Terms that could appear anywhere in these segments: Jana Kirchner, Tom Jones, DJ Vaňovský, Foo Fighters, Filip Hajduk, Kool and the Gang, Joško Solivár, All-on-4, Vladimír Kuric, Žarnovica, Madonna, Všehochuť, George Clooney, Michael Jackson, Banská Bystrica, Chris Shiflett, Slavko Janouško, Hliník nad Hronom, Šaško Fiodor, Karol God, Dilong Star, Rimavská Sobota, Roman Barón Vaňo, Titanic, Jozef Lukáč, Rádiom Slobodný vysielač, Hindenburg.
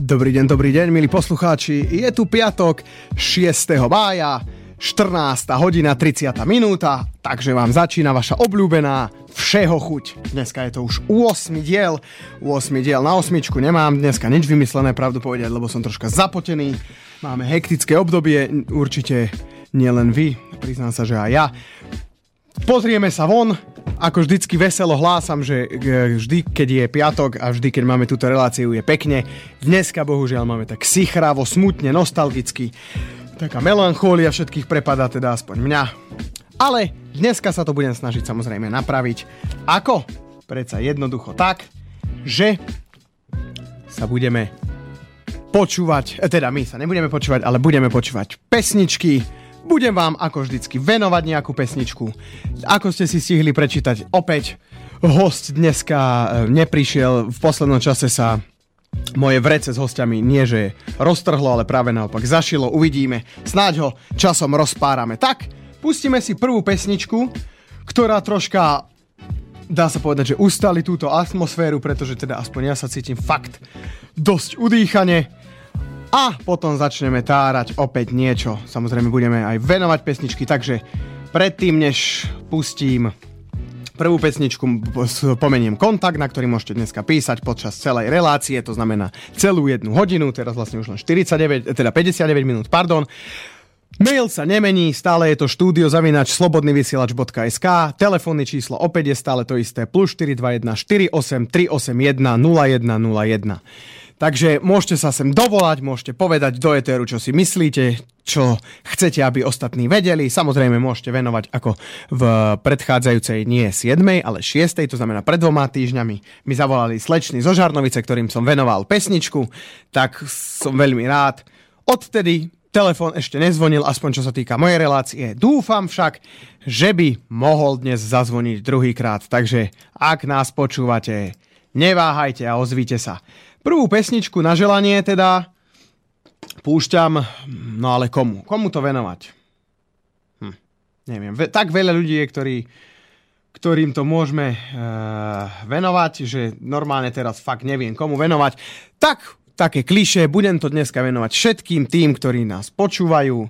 Dobrý deň, milí poslucháči. Je tu piatok, 6. mája, 14:30, takže vám začína vaša obľúbená Všehochuť. Dneska je to už 8. diel. Na osmičku nemám dneska nič vymyslené, pravdu povedať, lebo som troška zapotený. Máme hektické obdobie, určite nielen vy, priznám sa, že aj ja. Pozrieme sa von. Ako vždycky veselo hlásam, že vždy, keď je piatok a vždy, keď máme túto reláciu, je pekne. Dneska, bohužiaľ, máme tak sichravo, smutne, nostalgicky. Taká melanchólia všetkých prepadá, teda aspoň mňa. Ale dneska sa to budem snažiť samozrejme napraviť. Ako? Predsa jednoducho tak, že sa budeme počúvať, teda my sa nebudeme počúvať, ale budeme počúvať pesničky. Budem vám ako vždycky venovať nejakú pesničku. Ako ste si stihli prečítať, opäť host dneska neprišiel. V poslednom čase sa moje vrece s hostiami nie že roztrhlo, ale práve naopak zašilo. Uvidíme, snáď ho časom rozpárame. Tak, pustíme si prvú pesničku, ktorá troška, dá sa povedať, že ustali túto atmosféru, pretože teda aspoň ja sa cítim fakt dosť udýchane. A potom začneme tárať opäť niečo. Samozrejme budeme aj venovať pesničky, takže predtým, než pustím prvú pesničku, spomeniem kontakt, na ktorý môžete dneska písať počas celej relácie, to znamená celú 1 hodinu, teraz vlastne už len 59 minút. Mail sa nemení, stále je to studio@slobodnyvysielac.sk, telefónne číslo opäť je stále to isté, +421 48381 0101. Takže môžete sa sem dovolať, môžete povedať do etéru, čo si myslíte, čo chcete, aby ostatní vedeli. Samozrejme môžete venovať ako v predchádzajúcej, nie 7., ale 6., to znamená pred 2 týždňami. Mi zavolali slečny zo Žarnovice, ktorým som venoval pesničku, tak som veľmi rád. Odtedy telefón ešte nezvonil, aspoň čo sa týka mojej relácie. Dúfam však, že by mohol dnes zazvoniť druhýkrát. Takže ak nás počúvate, neváhajte a ozvite sa. Prvú pesničku na želanie teda púšťam, no ale komu? Komu to venovať? Neviem, tak veľa ľudí je, ktorým to môžeme venovať, že normálne teraz fakt neviem, komu venovať. Tak, také klišé, budem to dneska venovať všetkým tým, ktorí nás počúvajú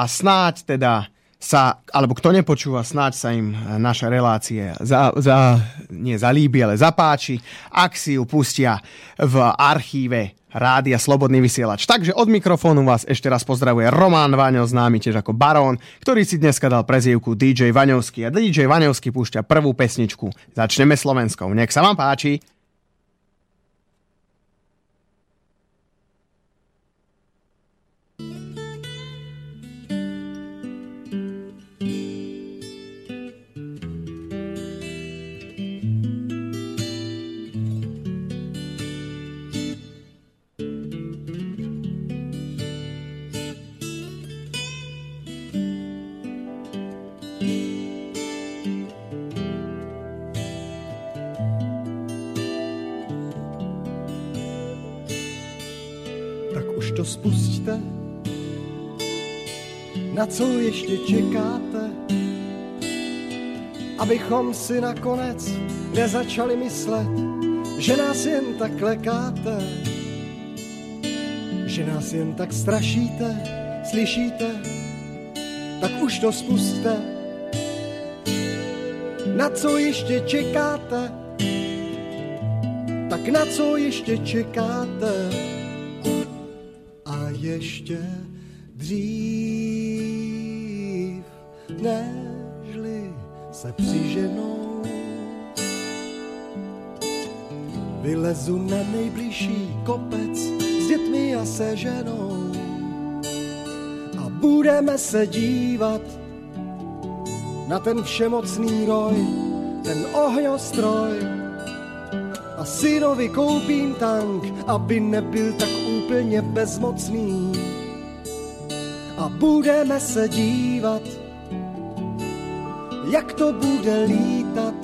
a snáď teda sa, alebo kto nepočúva, snáď sa im naša relácia nie zalíbi, ale zapáči, ak si ju pustia v archíve Rádia Slobodný vysielač. Takže od mikrofónu vás ešte raz pozdravuje Roman Vaňo, známy tiež ako Barón, ktorý si dneska dal prezývku DJ Vaňovský. A DJ Vaňovský púšťa prvú pesničku. Začneme slovenskou. Nech sa vám páči. Spusťte, na co ještě čekáte, abychom si nakonec nezačali myslet, že nás jen tak lekáte, že nás jen tak strašíte, slyšíte, tak už to spusťte. Na co ještě čekáte, tak na co ještě čekáte? Ještě dřív, nežli se přiženou, vylezu na nejbližší kopec s dětmi a se ženou a budeme se dívat na ten všemocný roj, ten ohňostroj, a synovi koupím tank, aby nebyl tak úplně bezmocný, a budeme se dívat, jak to bude lítat,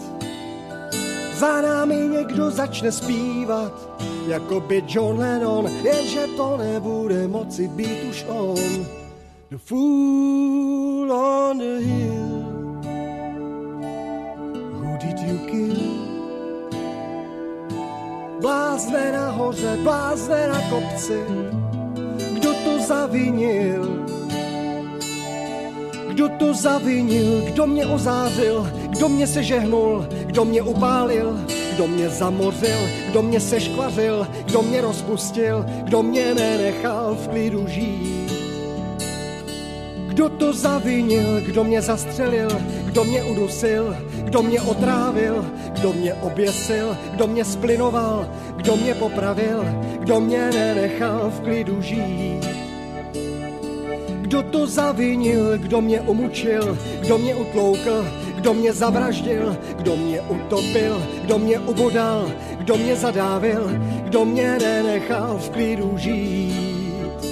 za námi někdo začne zpívat, jako by John Lennon, jenže to nebude moci být už on. The fool on the hill, who did you kill? Blázne na hoře, blázne na kopci, kdo to zavinil? Kdo to zavinil? Kdo mě ozářil? Kdo mě sežehnul? Kdo mě upálil? Kdo mě zamořil? Kdo mě seškvařil? Kdo mě rozpustil? Kdo mě nenechal v klidu žít? Kdo to zavinil? Kdo mě zastřelil? Kdo mě udusil? Kdo mě otrávil? Kdo mě oběsil? Kdo mě splinoval? Kdo mě popravil? Kdo mě nenechal v klidu žít? Kdo to zavinil, kdo mě umučil, kdo mě utloukl, kdo mě zavraždil, kdo mě utopil, kdo mě ubodal, kdo mě zadávil, kdo mě nenechal v klidu žít.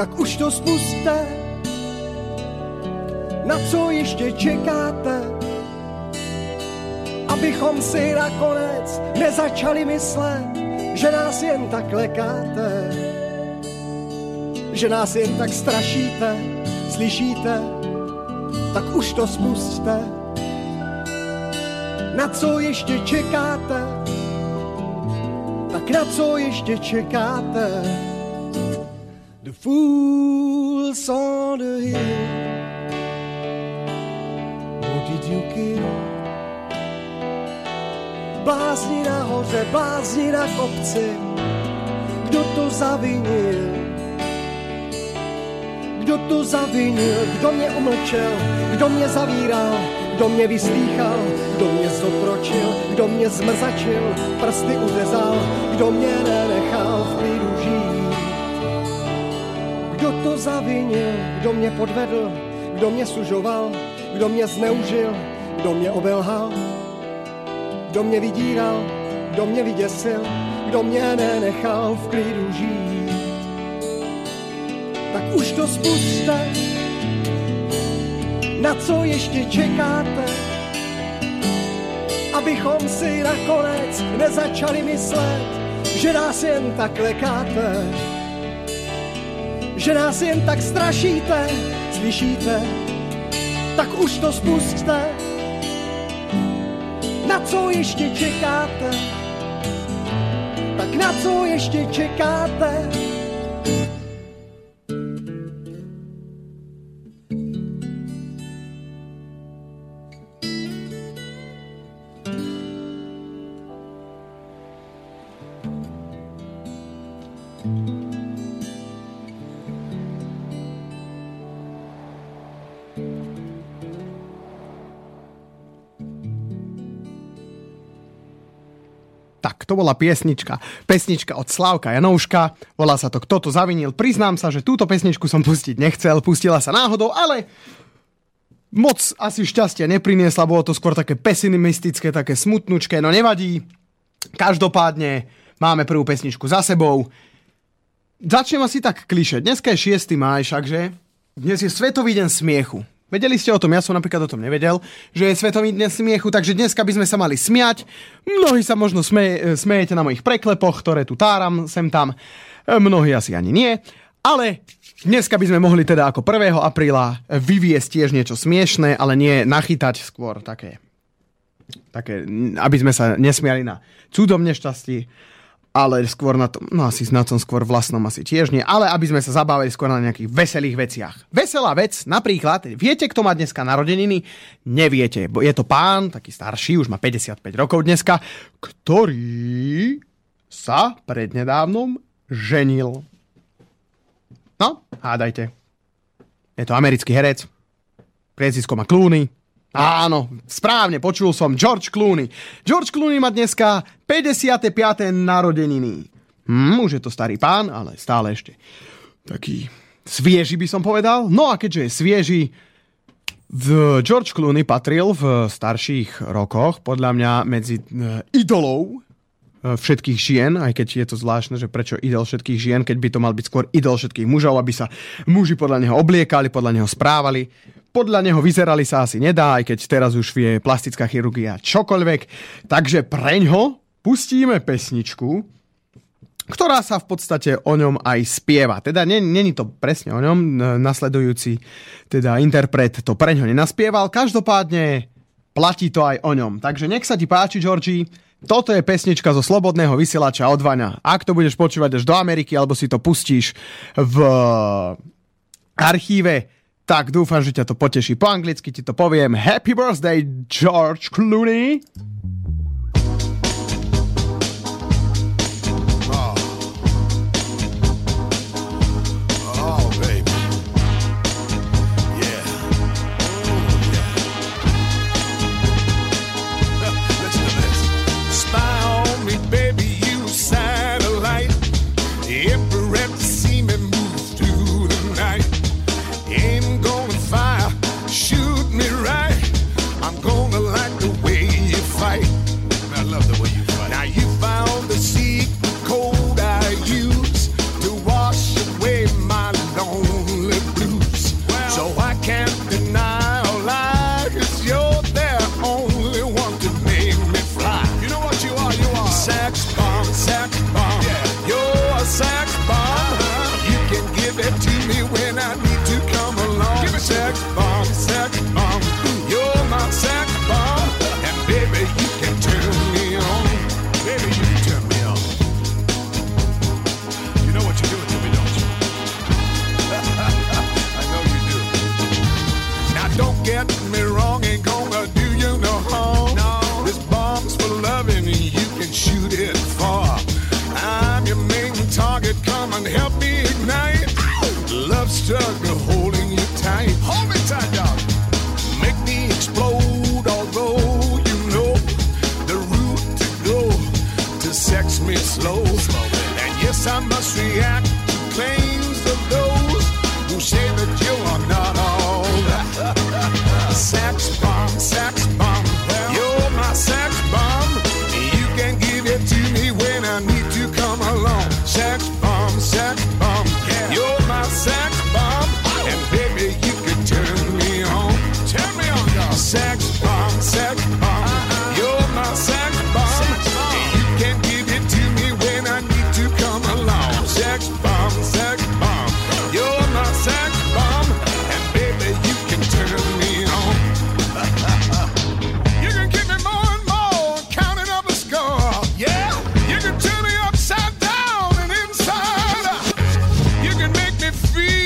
Tak už to spusťte, na co ještě čekáte, abychom si nakonec nezačali myslet, že nás jen tak lekáte. Že nás jen tak strašíte, slyšíte, tak už to spusťte. Na co ještě čekáte, tak na co ještě čekáte? The fools on the hill, who did you kill? Blázni nahoře, blázni na kopci, kdo to zavinil? Kdo to zavinil, kdo mě umlčel, kdo mě zavíral, kdo mě vyslýchal, kdo mě zotročil, kdo mě zmrzačil, prsty uřezal, kdo mě nenechal v klidu žít. Kdo to zavinil, kdo mě podvedl, kdo mě sužoval, kdo mě zneužil, kdo mě obelhal, kdo mě vydíral, kdo mě vyděsil, kdo mě nenechal v klidu žít. Tak už to spusťte, na co ještě čekáte, abychom si nakonec nezačali myslet, že nás jen tak lekáte, že nás jen tak strašíte, slyšíte, tak už to spusťte, na co ještě čekáte, tak na co ještě čekáte. To bola pesnička od Slavka Janouška, volá sa to Kto to zavinil. Priznám sa, že túto pesničku som pustiť nechcel, pustila sa náhodou, ale moc asi šťastie nepriniesla, bolo to skôr také pesimistické, také smutnučké, no nevadí. Každopádne máme prvú pesničku za sebou. Začnem asi tak klišé, dneska je 6. máj, všakže? Dnes je Svetový deň smiechu. Vedeli ste o tom, ja som napríklad o tom nevedel, že je Svetový deň smiechu, takže dneska by sme sa mali smiať. Mnohí sa možno smejete na mojich preklepoch, ktoré tu táram sem tam. Mnohí asi ani nie. Ale dneska by sme mohli teda ako 1. apríla vyviesť tiež niečo smiešné, ale nie nachytať skôr také aby sme sa nesmiali na cudom nešťastí, ale skôr na tom, no asi na tom skôr vlastnom asi tiež nie, ale aby sme sa zabávali skôr na nejakých veselých veciach. Veselá vec, napríklad, viete, kto má dneska narodeniny? Neviete, bo je to pán, taký starší, už má 55 rokov dneska, ktorý sa prednedávnom ženil. No, hádajte. Je to americký herec, priezvisko má Clooney. Áno, správne, počul som, George Clooney. George Clooney má dneska 55. narodeniny. Už je to starý pán, ale stále ešte taký svieži, by som povedal. No a keďže je svieži, George Clooney patril v starších rokoch, podľa mňa, medzi idolov všetkých žien, aj keď je to zvláštne, že prečo idol všetkých žien, keď by to mal byť skôr idol všetkých mužov, aby sa muži podľa neho obliekali, podľa neho správali, podľa neho vyzerali sa asi nedá, aj keď teraz už je plastická chirurgia čokoľvek. Takže preňho pustíme pesničku, ktorá sa v podstate o ňom aj spieva. Teda není to presne o ňom, nasledujúci teda interpret to preňho nenaspieval, každopádne platí to aj o ňom. Takže nech sa ti páči, Georgi, Toto je pesnička zo Slobodného vysielača od Vaňa. Ak to budeš počúvať až do Ameriky, alebo si to pustíš v archíve, tak dúfam, že ťa to poteší. Po anglicky ti to poviem. Happy birthday, George Clooney! Struggle holding you tight. Hold me tight, dog. Make me explode, although you know the route to go to sex me slow. And yes, I must react to claims of those who say that you are not all. Sex bomb, sex bomb. You're my sex bomb. You can give it to me when I need to come along. Sex bomb, sex bomb. You're my sex bomb, and baby, you can turn me on, dog. Sex bomb, sex bomb, You're my sex bomb, and you can give it to me when I need to come along. Sex bomb, you're my sex bomb, and baby, you can turn me on. You can give me more and more, counting up a score. Yeah, you can turn me upside down and inside out. You can make me feel.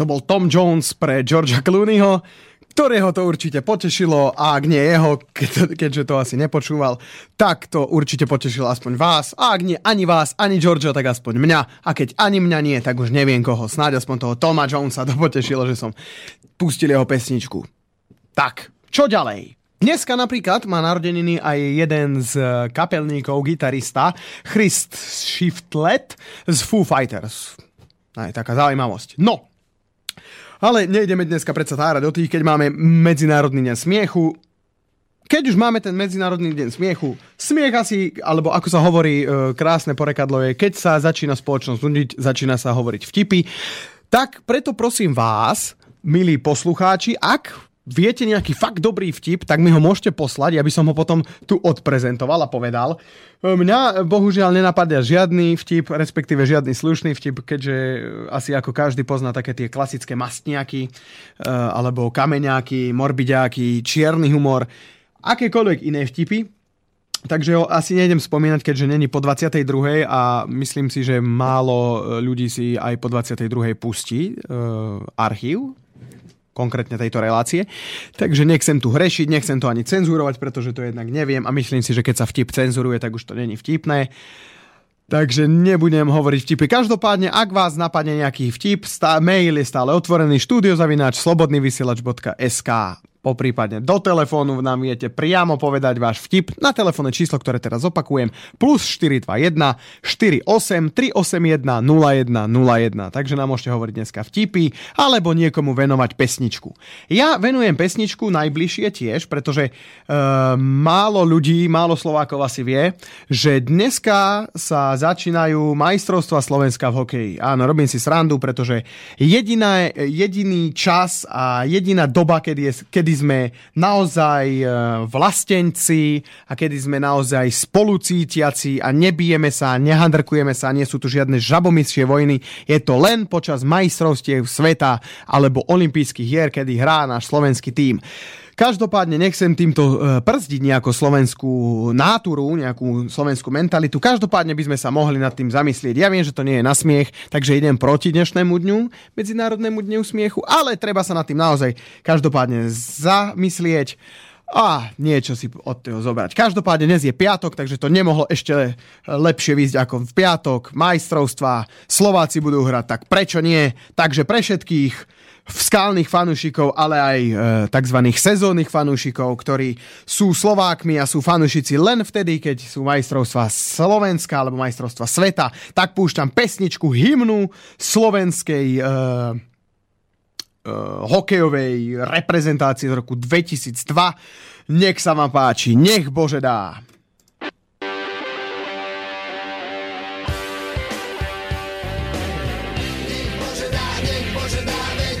To bol Tom Jones pre Georgea Clooneyho, ktorého to určite potešilo, a ak nie jeho, keďže to asi nepočúval, tak to určite potešilo aspoň vás, a ak nie ani vás, ani Georgea, tak aspoň mňa, a keď ani mňa nie, tak už neviem koho, snáď aspoň toho Toma Jonesa to potešilo, že som pustil jeho pesničku. Tak, čo ďalej? Dneska napríklad má narodeniny aj jeden z kapelníkov, gitarista Chris Shiflett z Foo Fighters. Aj taká zaujímavosť. No, ale nejdeme dneska predsa tárať o tých, keď máme Medzinárodný deň smiechu. Keď už máme ten Medzinárodný deň smiechu, smiech asi, alebo ako sa hovorí, krásne porekadlo je, keď sa začína spoločnosť nudiť, začína sa hovoriť vtipy. Tak preto prosím vás, milí poslucháči, ak viete nejaký fakt dobrý vtip, tak mi ho môžete poslať, aby som ho potom tu odprezentoval a povedal. Mňa bohužiaľ nenapadá žiadny vtip, respektíve žiadny slušný vtip, keďže asi ako každý pozná také tie klasické mastniaky, alebo kameňáky, morbidiaky, čierny humor, akékoľvek iné vtipy. Takže ho asi nejdem spomínať, keďže není po 22. a myslím si, že málo ľudí si aj po 22. pustí archív. konkrétne tejto relácie. Takže nechcem tu hrešiť, nechcem to ani cenzurovať, pretože to jednak neviem a myslím si, že keď sa vtip cenzuruje, tak už to není vtipné. Takže nebudem hovoriť vtipy. Každopádne, ak vás napadne nejaký vtip, mail je stále otvorený studio@slobodnyvysielac.sk. Poprípadne do telefónu nám viete priamo povedať váš vtip na telefónne číslo, ktoré teraz opakujem, +421 48 381 0101. Takže nám môžete hovoriť dneska vtipy alebo niekomu venovať pesničku. Ja venujem pesničku najbližšie tiež, pretože málo ľudí, málo Slovákov asi vie, že dneska sa začínajú majstrovstvá Slovenska v hokeji. Áno, robím si srandu, pretože jediný čas a jediná doba, kedy sme naozaj vlastenci a kedy sme naozaj spolucítiaci a nebijeme sa, nehadrkujeme sa, nie sú tu žiadne žabomyšie vojny. Je to len počas majstrovstiev sveta alebo olympijských hier, kedy hrá náš slovenský tím. Každopádne nechcem týmto przdiť nejakú slovenskú náturu, nejakú slovenskú mentalitu. Každopádne by sme sa mohli nad tým zamyslieť. Ja viem, že to nie je na smiech, takže idem proti dnešnému dňu, Medzinárodnému dňu smiechu, ale treba sa nad tým naozaj každopádne zamyslieť a niečo si od toho zobrať. Každopádne dnes je piatok, takže to nemohlo ešte lepšie výjsť ako v piatok. Majstrovstvá, Slováci budú hrať, tak prečo nie? Takže pre všetkých skalných fanúšikov, ale aj tzv. Sezónnych fanúšikov, ktorí sú Slovákmi a sú fanúšici len vtedy, keď sú majstrovstvá Slovenska alebo majstrovstvá sveta. Tak púšťam pesničku, hymnu slovenskej hokejovej reprezentácie z roku 2002. Nech sa vám páči, nech Bože dá. Nech Bože dá, nech Bože dá, veď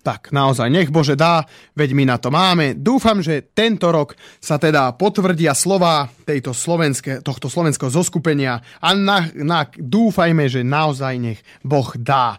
Tak naozaj, nech Bože dá, veď my na to máme. Dúfam, že tento rok sa teda potvrdia slová tohto slovenského zoskupenia a dúfajme, že naozaj nech Boh dá.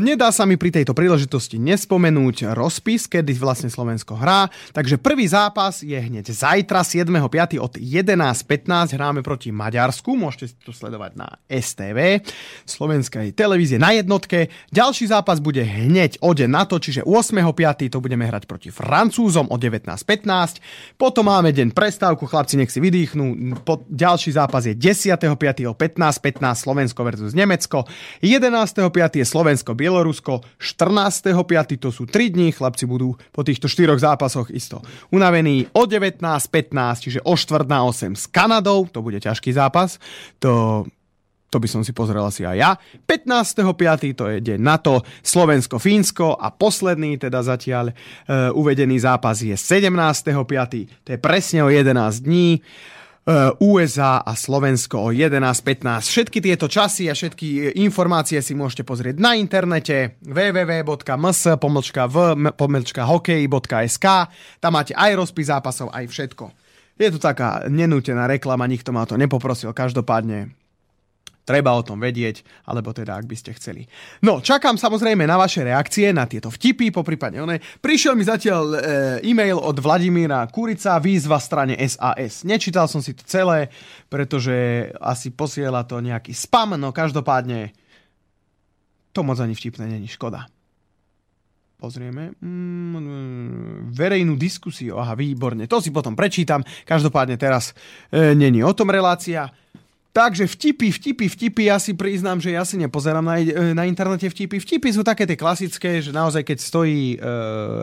Nedá sa mi pri tejto príležitosti nespomenúť rozpis, kedy vlastne Slovensko hrá, takže prvý zápas je hneď zajtra 7.5. od 11.15 hráme proti Maďarsku, môžete to sledovať na STV, Slovenskej televízie na jednotke. Ďalší zápas bude hneď o deň na to, čiže 8.5. to budeme hrať proti Francúzom o 19.15. Potom máme deň prestávku, chlapci nech si vydýchnú. Ďalší zápas je 10.5. o 15.15 Slovensko versus Nemecko. 11.5. je Slovensko-Bielorusko. 14.5. to sú 3 dní. Chlapci budú po týchto 4 zápasoch isto unavení. O 19.15, čiže o 7:45 s Kanadou. To bude ťažký zápas. To by som si pozrel asi aj ja. 15.5. to je deň na to Slovensko-Fínsko a posledný, teda zatiaľ uvedený zápas je 17.5. To je presne o 11 dní. USA a Slovensko o 11.15. Všetky tieto časy a všetky informácie si môžete pozrieť na internete www.ms.v.hokej.sk. Tam máte aj rozpis zápasov, aj všetko. Je to taká nenútená reklama, nikto ma to nepoprosil. Každopádne treba o tom vedieť, alebo teda, ak by ste chceli. No, čakám samozrejme na vaše reakcie, na tieto vtipy, poprípadne one. Prišiel mi zatiaľ e-mail od Vladimíra Kurica, výzva strane SAS. Nečítal som si to celé, pretože asi posiela to nejaký spam, no každopádne to moc ani vtipné není, škoda. Pozrieme. Verejnú diskusiu, aha, výborne. To si potom prečítam, každopádne teraz není o tom relácia. Takže vtipy, ja si priznám, že ja si nepozerám na internete vtipy. Vtipy sú také tie klasické, že naozaj keď stojí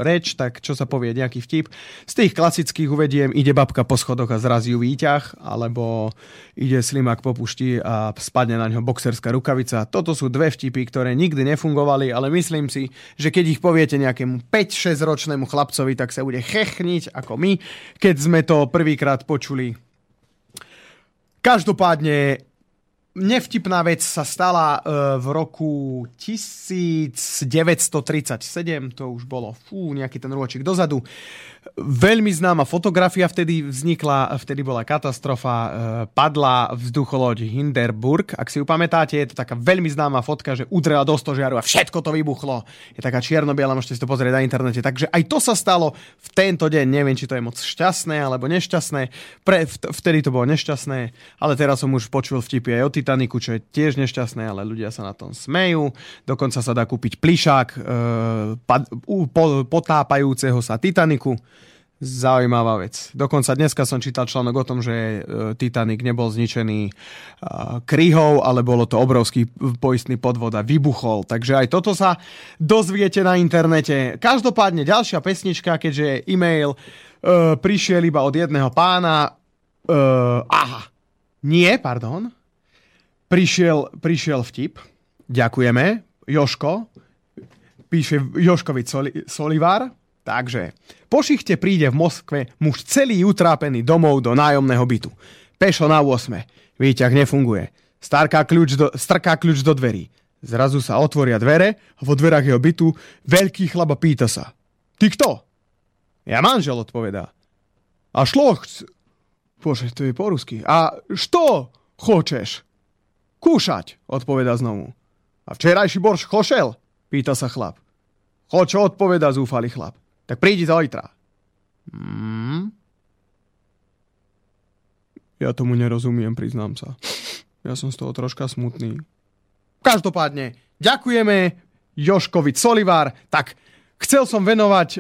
reč, tak čo sa povie nejaký vtip. Z tých klasických uvediem, ide babka po schodoch a zrazí ju výťah, alebo ide slimák po pušti a spadne na ňo boxerská rukavica. Toto sú dve vtipy, ktoré nikdy nefungovali, ale myslím si, že keď ich poviete nejakému 5-6 ročnému chlapcovi, tak sa bude chechniť ako my, keď sme to prvýkrát počuli. Každopádne, nevtipná vec sa stala v roku 1937, to už bolo nejaký ten ročík dozadu. Veľmi známa fotografia vtedy vznikla, vtedy bola katastrofa, padla vzducholoď Hindenburg, ak si ju pamätáte, je to taká veľmi známa fotka, že udrela do stožiaru a všetko to vybuchlo. Je taká čierno-biela, môžete si to pozrieť na internete. Takže aj to sa stalo v tento deň, neviem, či to je moc šťastné alebo nešťastné, vtedy to bolo nešťastné, ale teraz som už počul vtipy aj o Titaniku, čo je tiež nešťastné, ale ľudia sa na tom smejú. Dokonca sa dá kúpiť plišák potápajúceho sa Titaniku. Zaujímavá vec. Dokonca dneska som čítal článok o tom, že Titanic nebol zničený krihou, ale bolo to obrovský poistný podvod a vybuchol. Takže aj toto sa dozviete na internete. Každopádne ďalšia pesnička, keďže e-mail prišiel iba od jedného pána. Prišiel vtip. Ďakujeme. Joško. Píše Joškovi Solivár. Takže, po šichte príde v Moskve muž celý utrápený domov do nájomného bytu. Pešo na 8. Výťah nefunguje. Strká kľúč do dverí. Zrazu sa otvoria dvere a vo dverách jeho bytu veľký chlap pýta sa. Ty kto? Ja manžel, odpovedá. A Bože, to je po rusky. A što chceš? Kúšať, odpovedá znovu. A včerajší borš chošel? Pýta sa chlap. Čo odpovedá zúfalý chlap. Tak prídi zajtra. Ja tomu nerozumiem, priznám sa. Ja som z toho troška smutný. Každopádne, ďakujeme Joškovi Solivár. Tak, chcel som venovať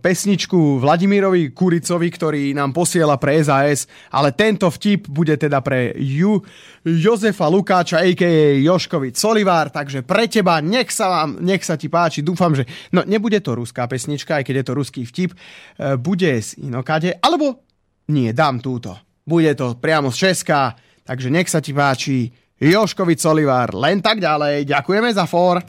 pesničku Vladimírovi Kuricovi, ktorý nám posiela pre SAS, ale tento vtip bude teda pre Jozefa Lukáča, a.k.a. Joškovi Solivár, takže pre teba, nech sa ti páči, dúfam, že nebude to ruská pesnička, aj keď je to ruský vtip, bude z inokade, alebo nie, dám túto. Bude to priamo z Česka, takže nech sa ti páči Joškovi Solivár, len tak ďalej, ďakujeme za fór.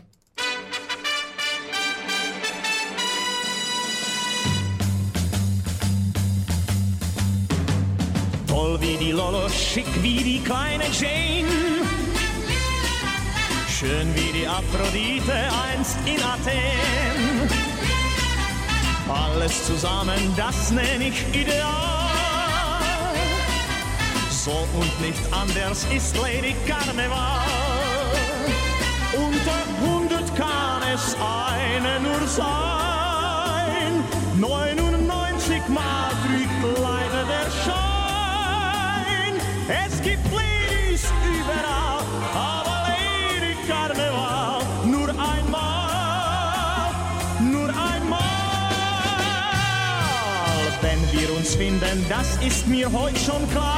Lolo, schick wie die kleine Jane. schön wie die Aphrodite einst in Athen. Alles zusammen, das nenn ich ideal. So und nicht anders ist Lady Karneval. Unter 100 kann es eine nur sein. 99 Mal trügt leider der Schein. Es gibt Ladies überall, aber Lady Karneval nur einmal, nur einmal. Wenn wir uns finden, das ist mir heute schon klar.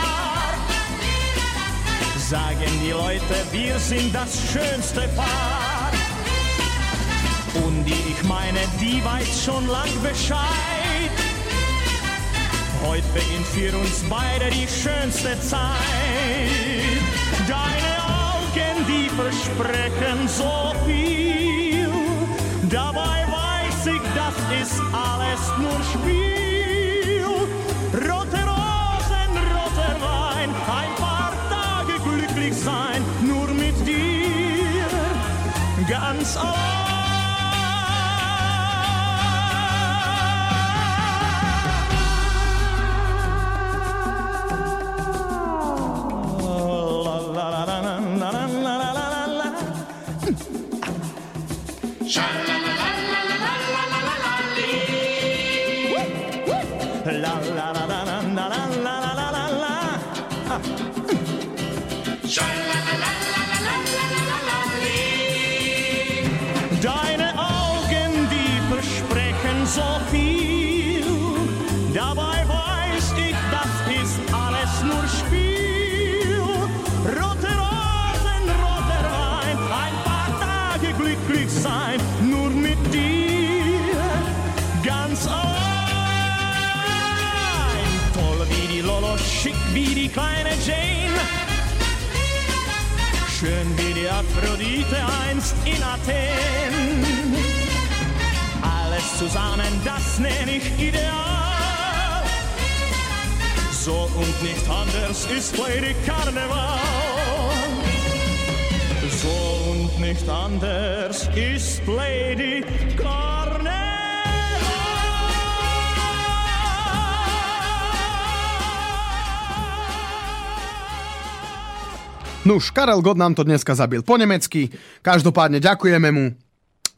Sagen die Leute, wir sind das schönste Paar. Und die, ich meine, die weiß schon lang Bescheid. Heute beginnt für uns beide die schönste Zeit. Deine Augen, die versprechen so viel. Dabei weiß ich, das ist alles nur Spiel. Rote Rosen, roter Wein, ein paar glücklich sein, nur mit dir, ganz allein. Wie die kleine Jane, schön wie die Aphrodite einst in Athen. Alles zusammen, das nenn ich ideal. So und nicht anders ist Lady Karneval. So und nicht anders ist Lady Karneval. Nuž, Karol God nám to dneska zabil po nemecky, každopádne ďakujeme mu.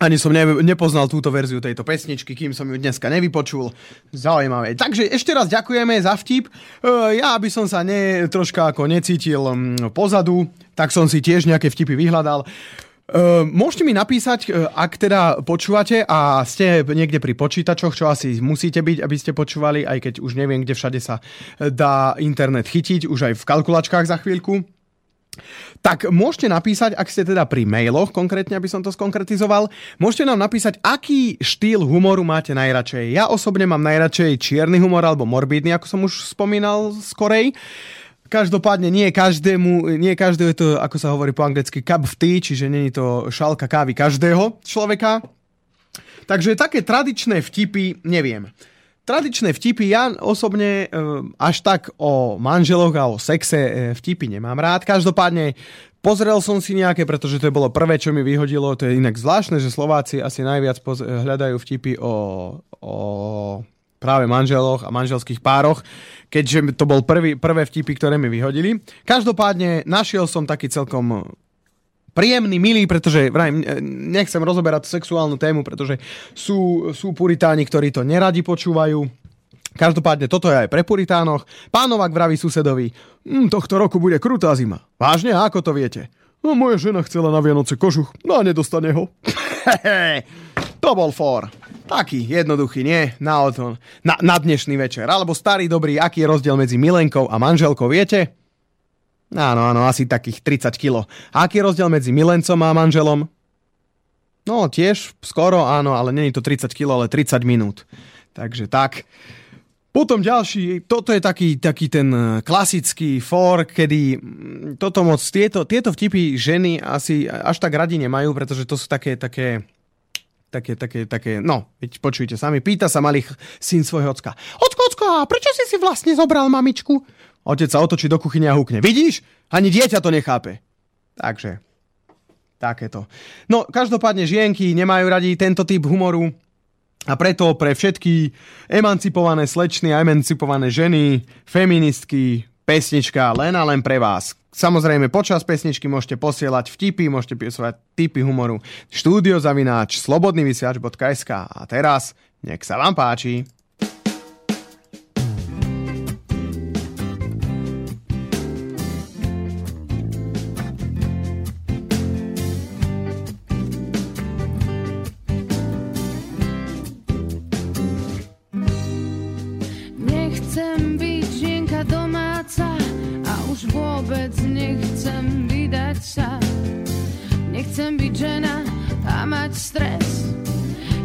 Ani som nepoznal túto verziu tejto pesničky, kým som ju dneska nevypočul. Zaujímavé. Takže ešte raz ďakujeme za vtip. Ja, aby som sa troška ako necítil pozadu, tak som si tiež nejaké vtipy vyhľadal. Môžete mi napísať, ak teda počúvate a ste niekde pri počítačoch, čo asi musíte byť, aby ste počúvali, aj keď už neviem, kde všade sa dá internet chytiť, už aj v kalkulačkách za chvíľku. Tak môžete napísať, ak ste teda pri mailoch, konkrétne, aby som to skonkretizoval, môžete nám napísať, aký štýl humoru máte najradšej. Ja osobne mám najradšej čierny humor alebo morbidný, ako som už spomínal skorej. Každopádne nie každému je to, ako sa hovorí po anglicky, cup of tea, čiže nie je to šálka kávy každého človeka. Takže také tradičné vtipy, neviem. Tradičné vtipy, ja osobne až tak o manželoch a o sexe vtipy nemám rád. Každopádne pozrel som si nejaké, pretože to bolo prvé, čo mi vyhodilo. To je inak zvláštne, že Slováci asi najviac hľadajú vtipy o práve manželoch a manželských pároch, keďže to bol prvé vtipy, ktoré mi vyhodili. Každopádne našiel som taký celkom príjemný, milý, pretože nechcem rozoberať sexuálnu tému, pretože sú puritáni, ktorí to neradi počúvajú. Každopádne toto je aj pre puritánoch. Pán Novák vraví susedovi, tohto roku bude krutá zima. Vážne, ako to viete? No, moja žena chcela na Vianoce kožuch, no a nedostane ho. To bol fór. Taký jednoduchý, nie? Na dnešný večer. Alebo starý dobrý, aký je rozdiel medzi milenkou a manželkou, viete? Áno, asi takých 30 kilo. A aký je rozdiel medzi milencom a manželom? No, tiež skoro, áno, ale nie je to 30 kilo, ale 30 minút. Takže tak. Potom ďalší, toto je taký ten klasický fór, kedy toto moc, tieto vtipy ženy asi až tak radi nemajú, pretože to sú také, no, veď počujte sami, pýta sa malý syn svojho ocka. Ocko, prečo si vlastne zobral mamičku? Otec sa otočí do kuchyne a húkne. Vidíš? Ani dieťa to nechápe. Takže Takéto. No, každopádne žienky nemajú radi tento typ humoru a preto pre všetky emancipované slečny a emancipované ženy, feministky, pesnička len a len pre vás. Samozrejme, počas pesničky môžete posielať vtipy, môžete písať tipy humoru. studio@slobodnyvysielac.sk. A teraz, nech sa vám páči. Nechcem byť žena a mať stres.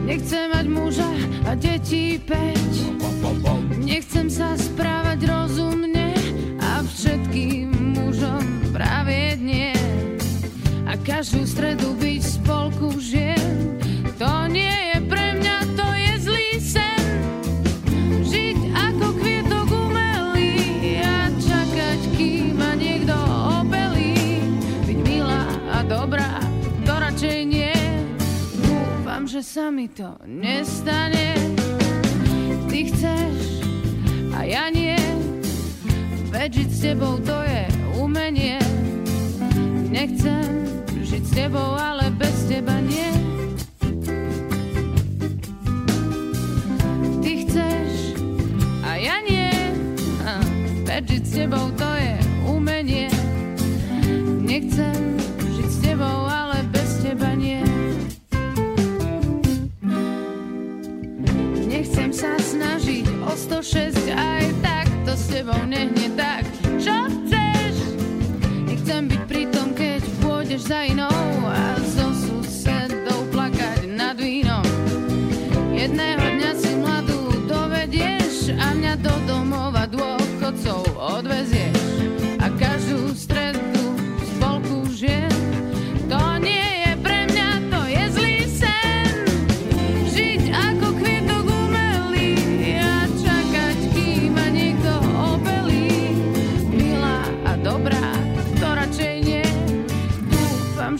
Nechcem mať muža a detí 5. Nechcem sa správať rozumne a všetkým mužom práve nie. A každú stredu byť v spolku žien. To nie je pre mňa, to je zlý sen. Žiť ako kvietok umelý a čakať, kým ma niekto obelí. Byť milá a dobrá, radšej nie. Dúfam, že sa mi to nestane. Ty chceš a ja nie. Veď žiť s tebou, to je umenie. Nechcem žiť s tebou, ale bez teba nie. Ty chceš a ja nie. Veď žiť s tebou, to je umenie. Nechcem žiť s tebou, ale nechcem sa snažiť o 106, aj tak to s tebou nehne tak, čo chceš. Nechcem byť pri tom, keď pôjdeš za inou a so susedou plakať nad vínom. Jedného dňa si mladú dovedieš a mňa do domova dôchodcov odvezieš. A každú stredu spolku žien, to nie je.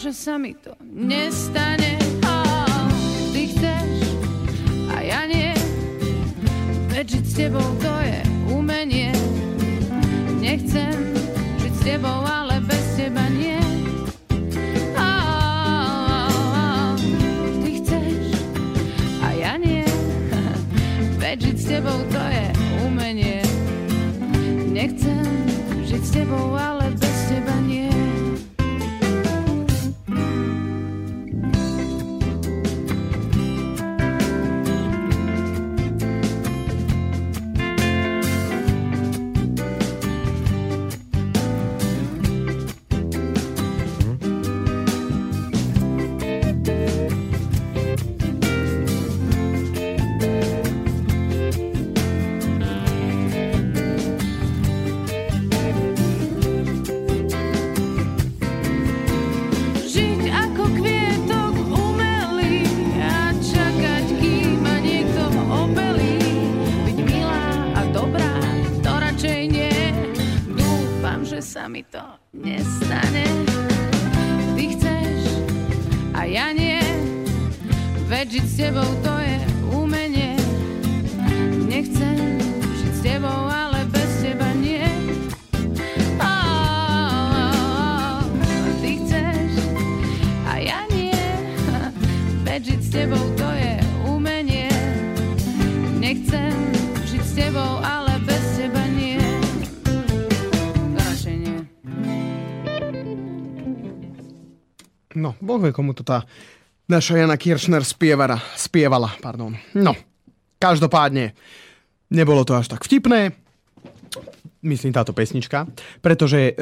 Že sa mi to nestane. Oh, ty chceš a ja nie. Veď žiť s tebou, to je umenie. Nechcem žiť s tebou, ale bez teba nie. Oh, ty chceš a ja nie. Veď žiť s tebou, to je umenie. Nechcem žiť s tebou, ale bez teba nie. Mi to nestane. Ty chceš a ja nie. Veď žiť s tebou, to je umenie. Nechcem žiť s tebou, ale bez teba nie. Ty chceš a ja nie. Veď žiť s tebou, to je umenie. Nechcem žiť s tebou, ale no, boh vie, komu to tá naša Jana Kirchner spievala. No, každopádne, nebolo to až tak vtipné, myslím táto pesnička, pretože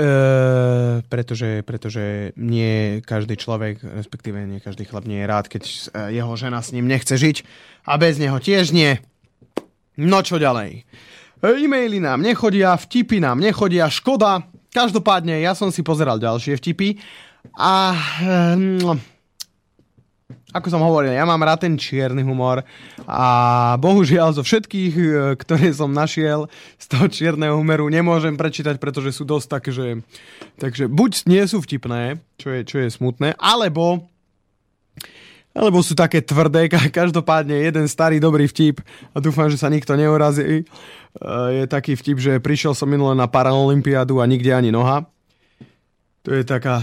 nie každý človek, respektíve nie každý chlap nie je rád, keď jeho žena s ním nechce žiť a bez neho tiež nie. No čo ďalej? E-maily nám nechodia, vtipy nám nechodia, škoda. Každopádne, ja som si pozeral ďalšie vtipy. A Ako som hovoril, ja mám rád ten čierny humor a bohužiaľ zo všetkých, ktoré som našiel z toho čierneho humoru, nemôžem prečítať, pretože sú dosť také, že... Takže buď nie sú vtipné, čo je smutné, alebo sú také tvrdé. Každopádne jeden starý dobrý vtip, a dúfam, že sa nikto neurazí, je taký vtip, že prišiel som minule na Paralympiádu a nikde ani noha. To je taká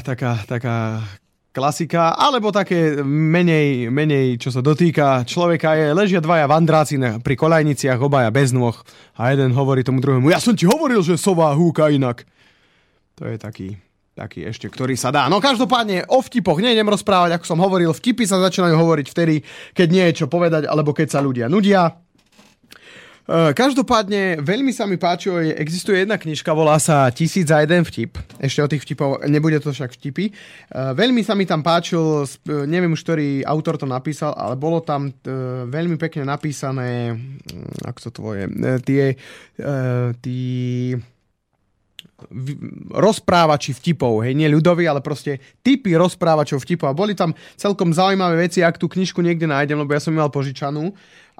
klasika, alebo také menej, čo sa dotýka človeka, je, ležia dvaja vandráci pri koľajniciach, obaja bez nôh a jeden hovorí tomu druhému: ja som ti hovoril, že sova húka inak. To je taký ešte, ktorý sa dá. No každopádne o vtipoch nejdem rozprávať, ako som hovoril, vtipy sa začínajú hovoriť vtedy, keď nie je čo povedať, alebo keď sa ľudia nudia. Každopádne veľmi sa mi páčilo, existuje jedna knižka, volá sa 1001 vtip. Ešte o tých vtipov, nebude to však vtipy. Veľmi sa mi tam páčil, neviem už, ktorý autor to napísal, ale bolo tam veľmi pekne napísané, ako to tvoje, tie rozprávači vtipov, hej, nie ľudoví, ale proste typy rozprávačov vtipov. A boli tam celkom zaujímavé veci, ak tú knižku niekde nájdem, lebo ja som ju mal požičanú.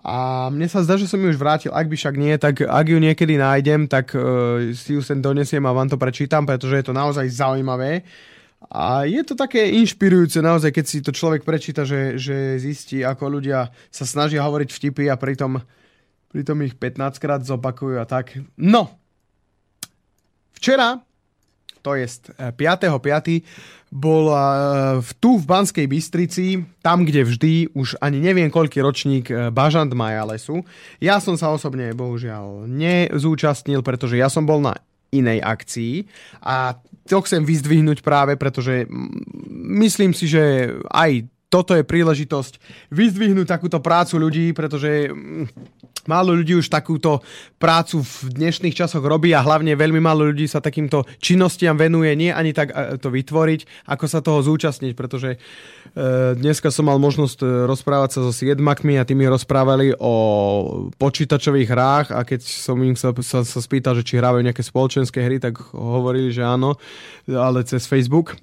A mne sa zdá, že som ju už vrátil. Ak by však nie, tak ak ju niekedy nájdem, tak si ju sem donesiem a vám to prečítam, pretože je to naozaj zaujímavé. A je to také inšpirujúce naozaj, keď si to človek prečíta, že zistí, ako ľudia sa snažia hovoriť vtipy a pritom ich 15-krát zopakujú a tak. No! Včera, to je 5.5., bol tu v Banskej Bystrici, tam, kde vždy, už ani neviem, koľký ročník Bažant Maja lesu. Ja som sa osobne, bohužiaľ, nezúčastnil, pretože ja som bol na inej akcii a to chcem vyzdvihnúť práve, pretože myslím si, že aj toto je príležitosť vyzdvihnúť takúto prácu ľudí, pretože málo ľudí už takúto prácu v dnešných časoch robí a hlavne veľmi málo ľudí sa takýmto činnostiam venuje, nie ani tak to vytvoriť, ako sa toho zúčastniť, pretože dneska som mal možnosť rozprávať sa so siedmakmi a tí mi rozprávali o počítačových hrách a keď som im sa spýtal, že či hrávajú nejaké spoločenské hry, tak hovorili, že áno, ale cez Facebook.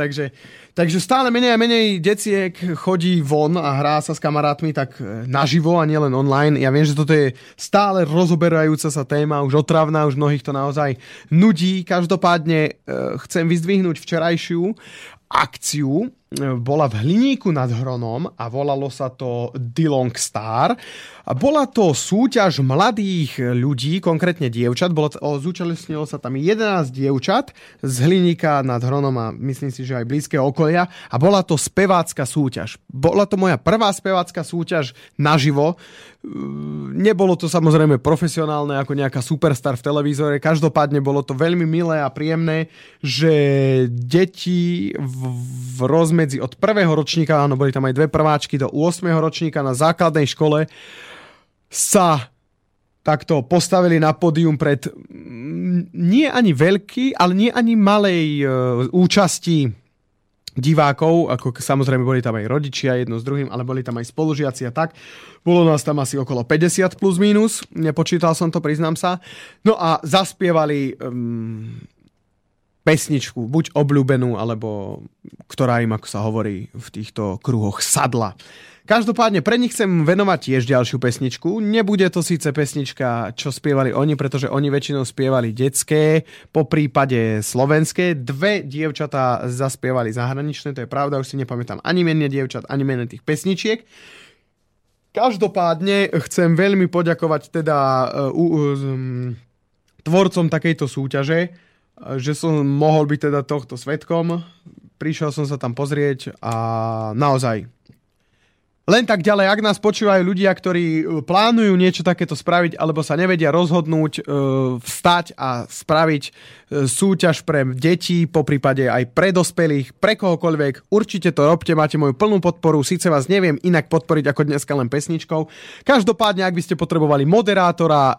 Takže stále menej a menej deciek chodí von a hrá sa s kamarátmi tak naživo a nielen online. Ja viem, že toto je stále rozoberajúca sa téma, už otravná, už mnohých to naozaj nudí. Každopádne chcem vyzdvihnúť včerajšiu akciu. Bola v Hliníku nad Hronom a volalo sa to Dilong Star. A bola to súťaž mladých ľudí, konkrétne dievčat. Zúčastnilo sa tam 11 dievčat z Hliníka nad Hronom a myslím si, že aj blízkeho okolia. A bola to spevácka súťaž. Bola to moja prvá spevácka súťaž naživo. Nebolo to samozrejme profesionálne ako nejaká superstar v televízore. Každopádne bolo to veľmi milé a príjemné, že deti v rozmere od prvého ročníka, áno, boli tam aj dve prváčky, do 8. ročníka na základnej škole sa takto postavili na pódium pred nie ani veľký, ale nie ani malej účasti divákov, ako samozrejme boli tam aj rodičia jedno s druhým, ale boli tam aj spolužiaci a tak. Bolo nás tam asi okolo 50 plus minus, nepočítal som to, priznám sa. No a zaspievali pesničku, buď obľúbenú, alebo ktorá im, ako sa hovorí, v týchto kruhoch sadla. Každopádne pre nich chcem venovať tiež ďalšiu pesničku. Nebude to síce pesnička, čo spievali oni, pretože oni väčšinou spievali detské, po prípade slovenské. Dve dievčatá zaspievali zahraničné, to je pravda, už si nepamätám ani mene dievčat, ani mene tých pesničiek. Každopádne chcem veľmi poďakovať teda tvorcom takejto súťaže, že som mohol byť teda tohto svedkom. Prišiel som sa tam pozrieť a naozaj len tak ďalej, ak nás počúvajú ľudia, ktorí plánujú niečo takéto spraviť alebo sa nevedia rozhodnúť vstať a spraviť súťaž pre deti, poprípade aj pre dospelých, pre kohokoľvek. Určite to robte, máte moju plnú podporu. Síce vás neviem inak podporiť ako dneska len pesničkou. Každopádne, ak by ste potrebovali moderátora,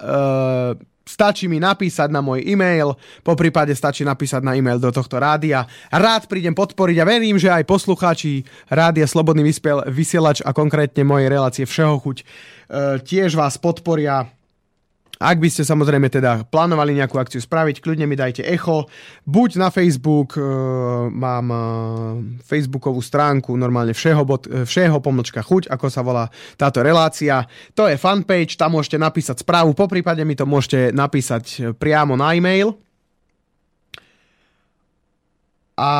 stačí mi napísať na môj e-mail, poprípade stačí napísať na e-mail do tohto rádia. Rád prídem podporiť a verím, že aj poslucháči Rádia Slobodný vysielač a konkrétne mojej relácie Všehochuť tiež vás podporia Ak by ste samozrejme teda plánovali nejakú akciu spraviť, kľudne mi dajte echo. Buď na Facebook, mám facebookovú stránku, normálne všeho pomlčka chuť, ako sa volá táto relácia. To je fanpage, tam môžete napísať správu, poprípade mi to môžete napísať priamo na e-mail. A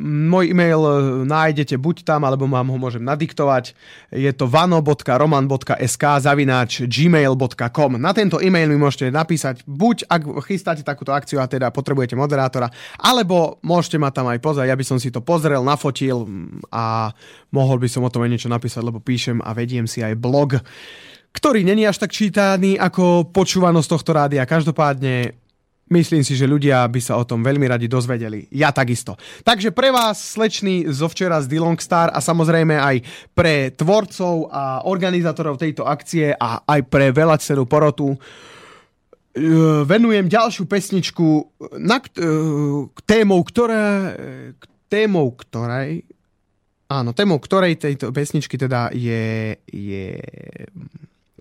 môj e-mail nájdete buď tam, alebo vám ho môžem nadiktovať. Je to vano.roman.sk@gmail.com. Na tento e-mail mi môžete napísať, buď ak chystáte takúto akciu a teda potrebujete moderátora, alebo môžete ma tam aj pozrieť. Ja by som si to pozrel, nafotil a mohol by som o tom aj niečo napísať, lebo píšem a vediem si aj blog, ktorý není až tak čítaný ako počúvanosť tohto rádia. Každopádne myslím si, že ľudia by sa o tom veľmi radi dozvedeli. Ja takisto. Takže pre vás, slečný zo včera z Dilong Star a samozrejme aj pre tvorcov a organizátorov tejto akcie a aj pre veľačtenú porotu venujem ďalšiu pesničku témou ktorej tejto pesničky teda je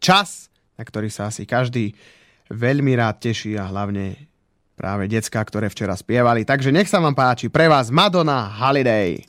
čas, na ktorý sa asi každý veľmi rád teší a hlavne práve decká, ktoré včera spievali. Takže nech sa vám páči, pre vás Madonna, Holiday.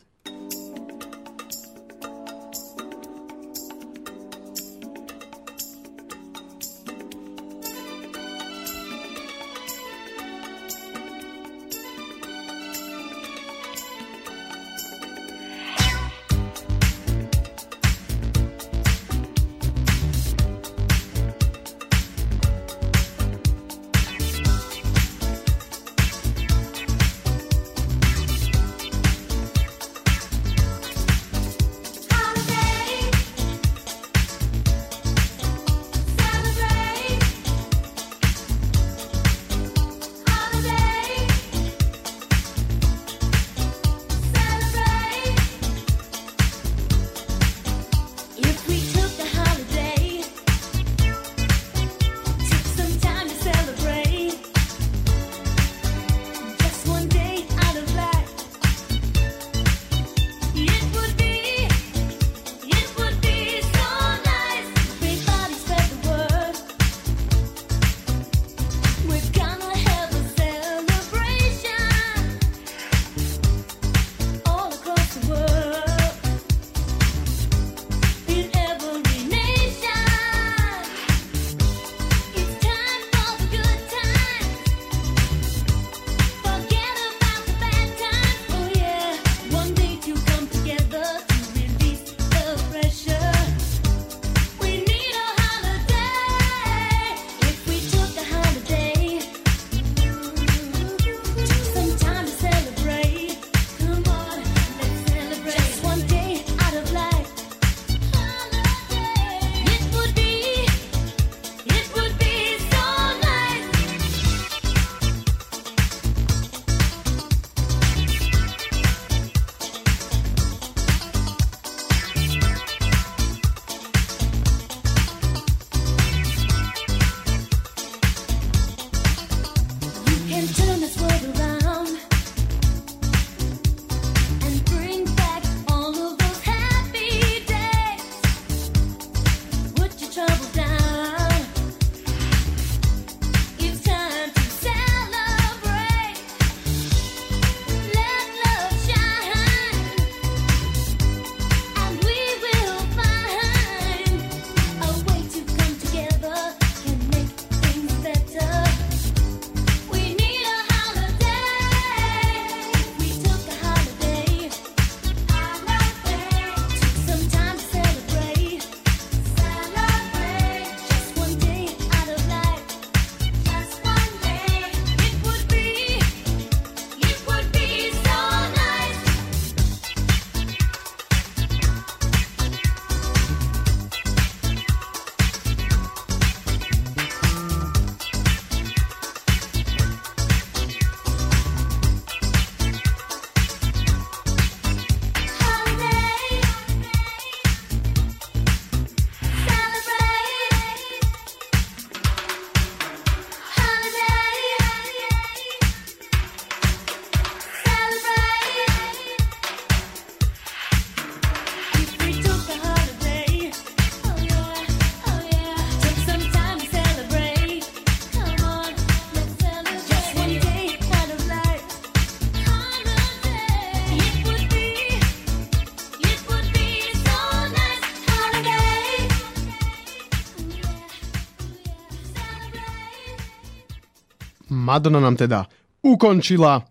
Madonna nám teda ukončila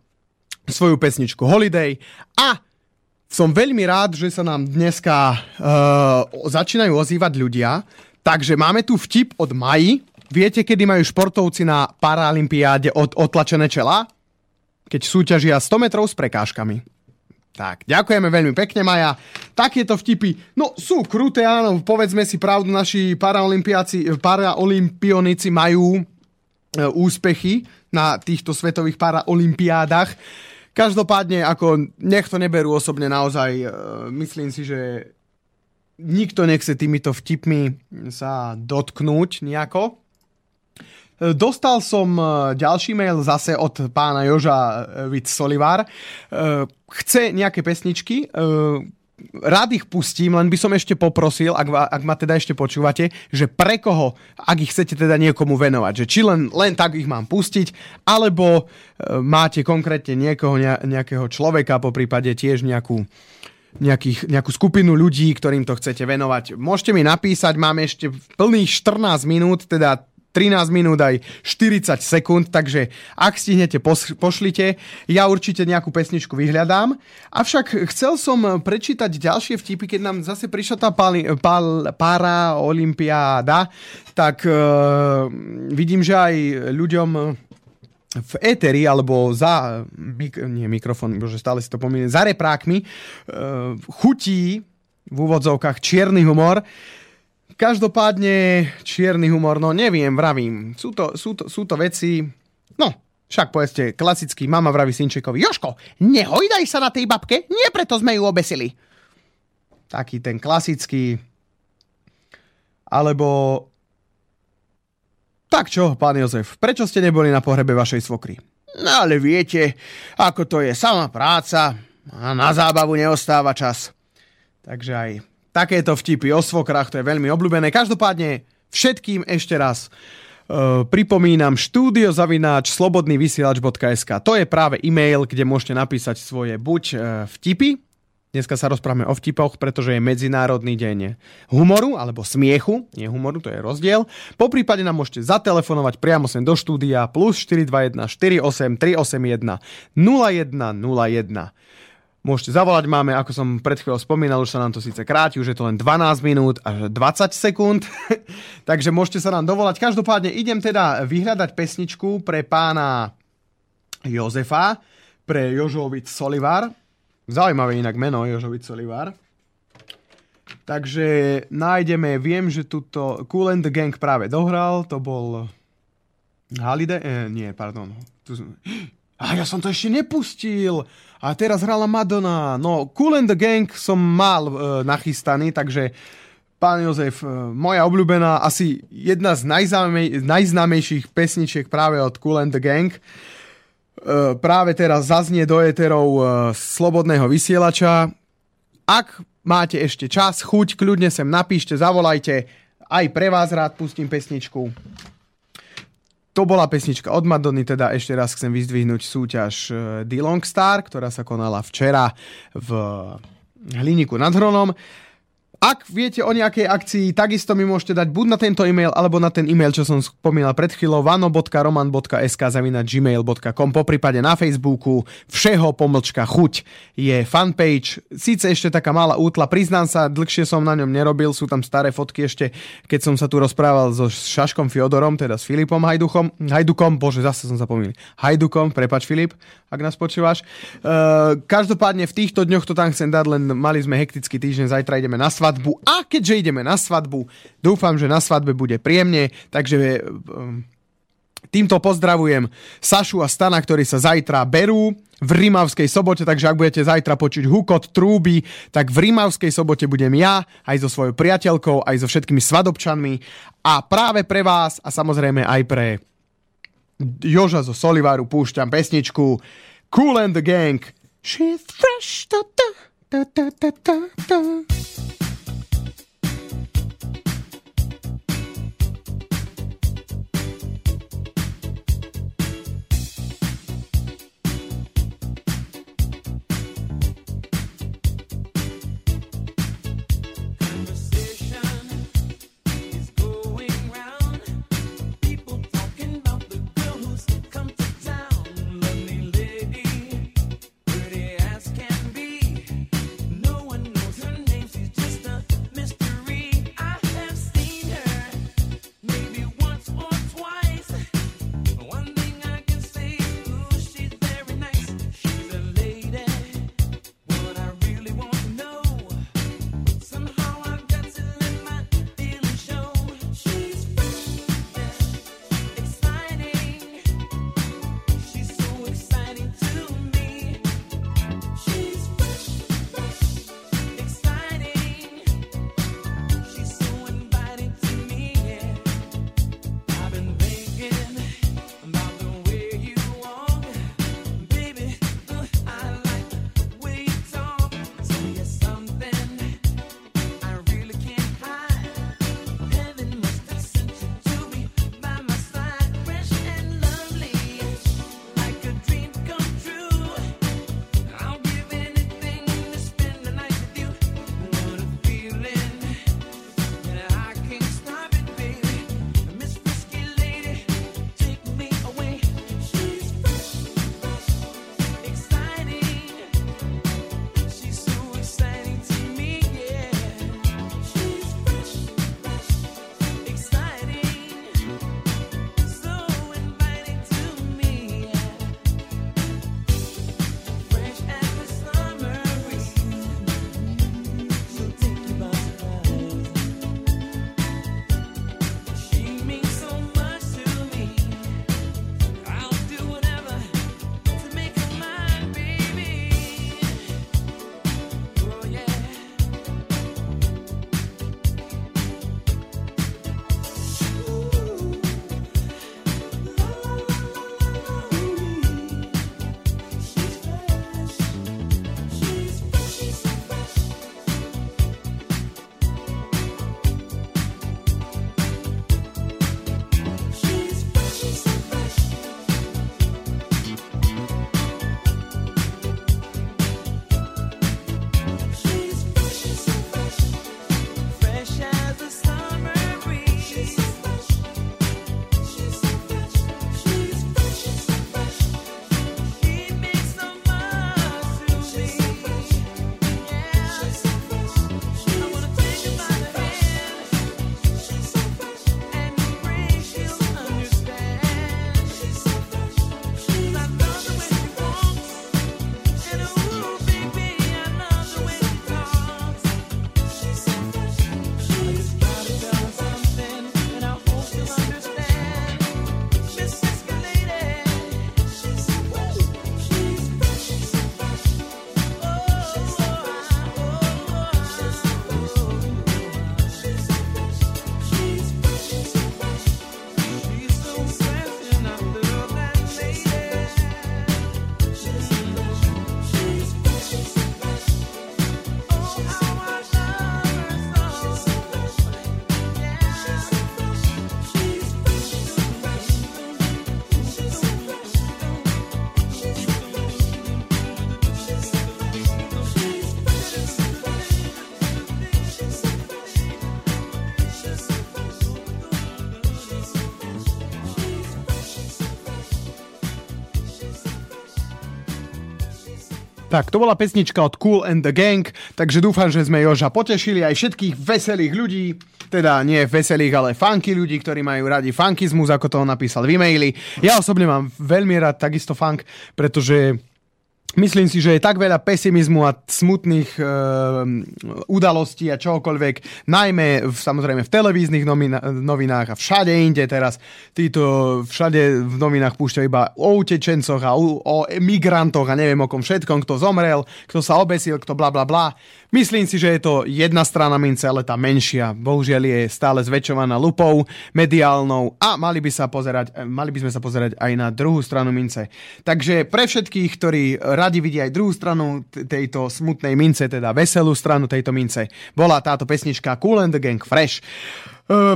svoju pesničku Holiday a som veľmi rád, že sa nám dneska začínajú ozývať ľudia. Takže máme tu vtip od Maji. Viete, kedy majú športovci na Paralympiáde otlačené čela? Keď súťažia 100 metrov s prekážkami. Tak, ďakujeme veľmi pekne, Maja. Takéto vtipy, no sú kruté, áno, povedzme si pravdu, naši paraolympionici majú úspechy na týchto svetových paraolympiádach. Každopádne, ako nech to neberú osobne naozaj, myslím si, že nikto nechce týmito vtipmi sa dotknúť nejako. Dostal som ďalší mail zase od pána Joža Vic-Solivár. Chce nejaké pesničky, rád ich pustím, len by som ešte poprosil, ak ma teda ešte počúvate, že pre koho, ak ich chcete teda niekomu venovať, že či len tak ich mám pustiť, alebo máte konkrétne niekoho, nejakého človeka, poprípade tiež nejakú skupinu ľudí, ktorým to chcete venovať. Môžete mi napísať, máme ešte plných 14 minút, teda 13 minút aj 40 sekúnd, takže ak stihnete, pošlite. Ja určite nejakú pesničku vyhľadám. Avšak chcel som prečítať ďalšie vtipy, keď nám zase prišla tá paraolympiáda, tak vidím, že aj ľuďom v éteri, alebo za mikrofón, bože, stále si to pomýlim, za reprákmi chutí v úvodzovkách čierny humor. Každopádne čierny humor, no neviem, vravím, sú to veci, no však povedzte, klasický, mama vraví synčekovi, Jožko, nehojdaj sa na tej babke, nie preto sme ju obesili. Taký ten klasický, alebo tak čo, pán Jozef, prečo ste neboli na pohrebe vašej svokry? No ale viete, ako to je, sama práca a na zábavu neostáva čas. Takže aj takéto vtipy o svokrach, to je veľmi obľúbené. Každopádne všetkým ešte raz pripomínam studio@slobodnyvysielac.sk. To je práve e-mail, kde môžete napísať svoje buď vtipy. Dneska sa rozprávame o vtipoch, pretože je Medzinárodný deň humoru, alebo smiechu. Nie humoru, to je rozdiel. Poprípade nám môžete zatelefonovať priamo sem do štúdia +421 48 381 0101. Môžete zavolať, máme, ako som pred chvíľou spomínal, už sa nám to síce kráti, už je to len 12 minút až 20 sekúnd, takže môžete sa nám dovolať. Každopádne idem teda vyhľadať pesničku pre pána Jozefa, pre Jožovic Solivár. Zaujímavé inak meno, Jožovic Solivár. Takže nájdeme, viem, že tuto Kool and the Gang práve dohral, to bol Halide, nie, pardon, tu som... A ja som to ešte nepustil. A teraz hrala Madonna. No, Kool and the Gang som mal nachystaný, takže pán Jozef, moja obľúbená, asi jedna z najznámejších pesničiek práve od Kool and the Gang. Práve teraz zaznie do éterov Slobodného vysielača. Ak máte ešte čas, chuť, kľudne sem napíšte, zavolajte. Aj pre vás rád pustím pesničku. To bola pesnička od Madonny, teda ešte raz chcem vyzdvihnúť súťaž Dilong Star, ktorá sa konala včera v Hliníku nad Hronom. Ak viete o nejakej akcii, takisto mi môžete dať buď na tento e-mail, alebo na ten e-mail, čo som spomínal pred chvíľou, vano.roman.sk@gmail.com, poprípade na Facebooku Všeho_chuť je fanpage. Síce ešte taká malá útla, priznám sa, dlhšie som na ňom nerobil, sú tam staré fotky ešte, keď som sa tu rozprával so Šaškom Fiodorom, teda s Filipom Hajdukom, bože, zase som zapomínal, Hajdukom, prepáč Filip, ak nás počúvaš. Každopádne v týchto dňoch to tam chcem dať, len mali sme hektický týždeň, zajtra ideme na svadbu. A keďže ideme na svadbu, dúfam, že na svadbe bude príjemne, takže týmto pozdravujem Sašu a Stana, ktorí sa zajtra berú v Rimavskej Sobote, takže ak budete zajtra počuť hukot trúby, tak v Rimavskej Sobote budem ja, aj so svojou priateľkou, aj so všetkými svadobčanmi a práve pre vás a samozrejme aj pre Joža zo Solivaru púšťam pesničku Kool and the Gang. She's fresh, da, da, da, da, da, da. Come to Tak, to bola pesnička od Kool and the Gang, takže dúfam, že sme Joža potešili aj všetkých veselých ľudí, teda nie veselých, ale funky ľudí, ktorí majú radi funkizmus, ako to on napísal v e-maili. Ja osobne mám veľmi rád takisto funk, pretože myslím si, že je tak veľa pesimizmu a smutných udalostí a čokoľvek, najmä samozrejme v televíznych novinách a všade inde teraz. Títo všade v novinách púšťajú iba o utečencoch a o emigrantoch a neviem o kom všetkom, kto zomrel, kto sa obesil, kto bla bla bla. Myslím si, že je to jedna strana mince, ale tá menšia, bohužiaľ, je stále zväčšovaná lupou mediálnou a mali by sme sa pozerať aj na druhú stranu mince. Takže pre všetkých, ktorí radi vidia aj druhú stranu tejto smutnej mince, teda veselú stranu tejto mince, bola táto pesnička Kool and the Gang Fresh.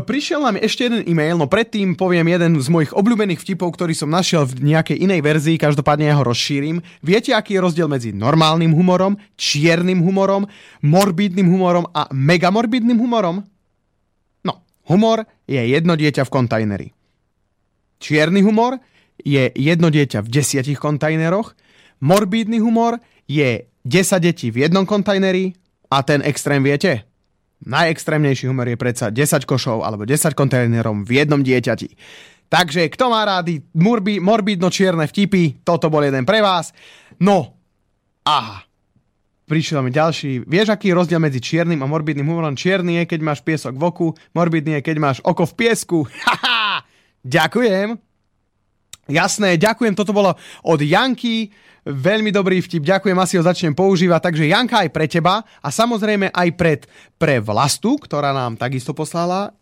Prišiel nám ešte jeden e-mail, no predtým poviem jeden z mojich obľúbených vtipov, ktorý som našiel v nejakej inej verzii, každopádne ja ho rozšírim. Viete, aký je rozdiel medzi normálnym humorom, čiernym humorom, morbidným humorom a megamorbidným humorom? No, humor je jedno dieťa v kontajneri. Čierny humor je jedno dieťa v 10 kontajneroch, morbídny humor je 10 detí v jednom kontajneri a ten extrém viete? Najextrémnejší humor je predsa 10 košov alebo 10 kontajnerov v jednom dieťati. Takže kto má rádi morbídno-čierne vtipy, toto bol jeden pre vás. No, aha. Prišiel mi ďalší. Vieš, aký je rozdiel medzi čiernym a morbídnym humorom? Čierny je, keď máš piesok v oku, morbídny je, keď máš oko v piesku. Haha, ďakujem. Jasné, ďakujem, toto bolo od Janky, veľmi dobrý vtip, ďakujem, asi ho začnem používať, takže Janka aj pre teba a samozrejme aj pre Vlastu, ktorá nám takisto poslala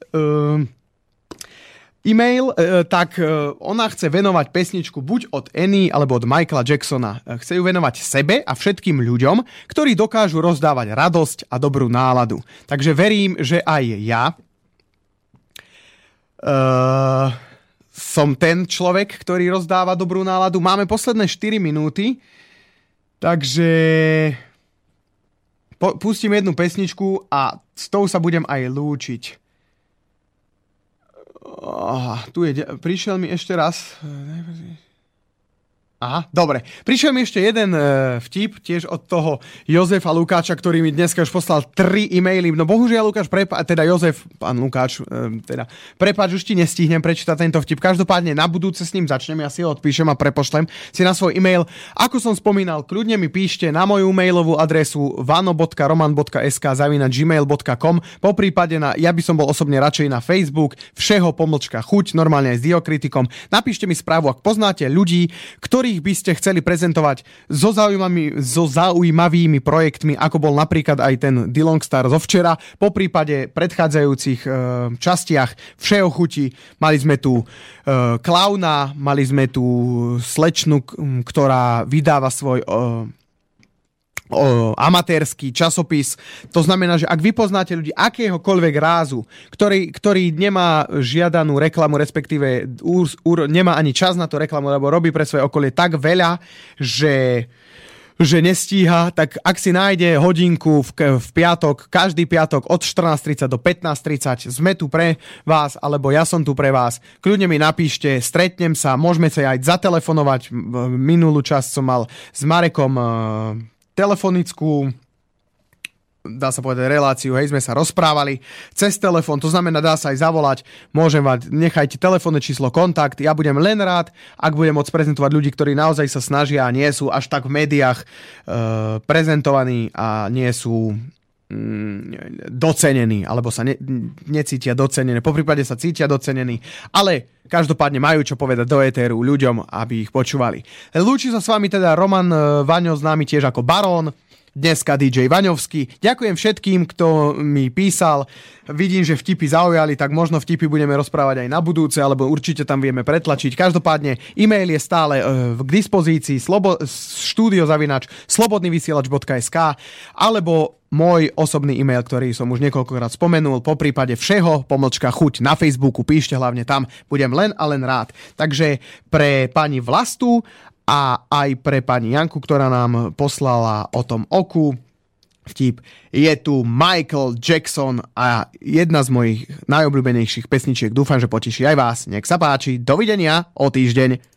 e-mail, tak ona chce venovať pesničku buď od Eny alebo od Michaela Jacksona. Chce ju venovať sebe a všetkým ľuďom, ktorí dokážu rozdávať radosť a dobrú náladu. Takže verím, že aj ja som ten človek, ktorý rozdáva dobrú náladu. Máme posledné 4 minúty, takže pustím jednu pesničku a s tou sa budem aj lúčiť. Prišiel mi ešte raz. Aha, dobre. Prišiel mi ešte jeden vtip, tiež od toho Jozefa Lukáča, ktorý mi dneska už poslal 3 e-maily. No bohužiaľ, Lukáš, prepáč, už ti nestihnem prečítať tento vtip. Každopádne na budúce s ním začnem, ja si ho odpíšem a prepošlem si na svoj e-mail. Ako som spomínal, kľudne mi píšte na moju mailovú adresu vano.roman.sk@gmail.com, poprípade ja by som bol osobne radšej na Facebook Všeho_chuť, normálne aj s diakritikom. Napíšte mi správu, ak poznáte ľudí, ktorých by ste chceli prezentovať so zaujímavými projektmi, ako bol napríklad aj ten Dilong Star zo včera, po prípade predchádzajúcich častiach Všehochuti. Mali sme tu klauna, mali sme tu slečnu, ktorá vydáva svoj amatérsky časopis. To znamená, že ak vy poznáte ľudí akéhokoľvek rázu, ktorý nemá žiadanú reklamu, respektíve nemá ani čas na tú reklamu, lebo robí pre svoje okolie tak veľa, že nestíha, tak ak si nájde hodinku v piatok, každý piatok od 14.30 do 15.30, sme tu pre vás, alebo ja som tu pre vás. Kľudne mi napíšte, stretnem sa, môžeme sa aj zatelefonovať. Minulú časť som mal s Marekom telefonickú, dá sa povedať, reláciu, hej, sme sa rozprávali cez telefón, to znamená, dá sa aj zavolať, môžem mať, nechajte telefónne číslo, kontakt, ja budem len rád, ak budem môcť prezentovať ľudí, ktorí naozaj sa snažia a nie sú až tak v médiách prezentovaní a nie sú docenení, alebo sa necítia docenení, poprípade sa cítia docenení, ale každopádne majú čo povedať do éteru ľuďom, aby ich počúvali. Lúči sa s vami teda Roman Vaňo, známy tiež ako Barón, dneska DJ Vaňovský. Ďakujem všetkým, kto mi písal. Vidím, že vtipy zaujali, tak možno vtipy budeme rozprávať aj na budúce, alebo určite tam vieme pretlačiť. Každopádne e-mail je stále k dispozícii studio@slobodnyvysielac.sk alebo môj osobný e-mail, ktorý som už niekoľkokrát spomenul, po prípade Všeho_chuť na Facebooku, píšte hlavne tam, budem len a len rád. Takže pre pani Vlastu a aj pre pani Janku, ktorá nám poslala o tom oku vtip, je tu Michael Jackson a jedna z mojich najobľúbenejších pesničiek. Dúfam, že poteší aj vás. Nech sa páči. Dovidenia o týždeň.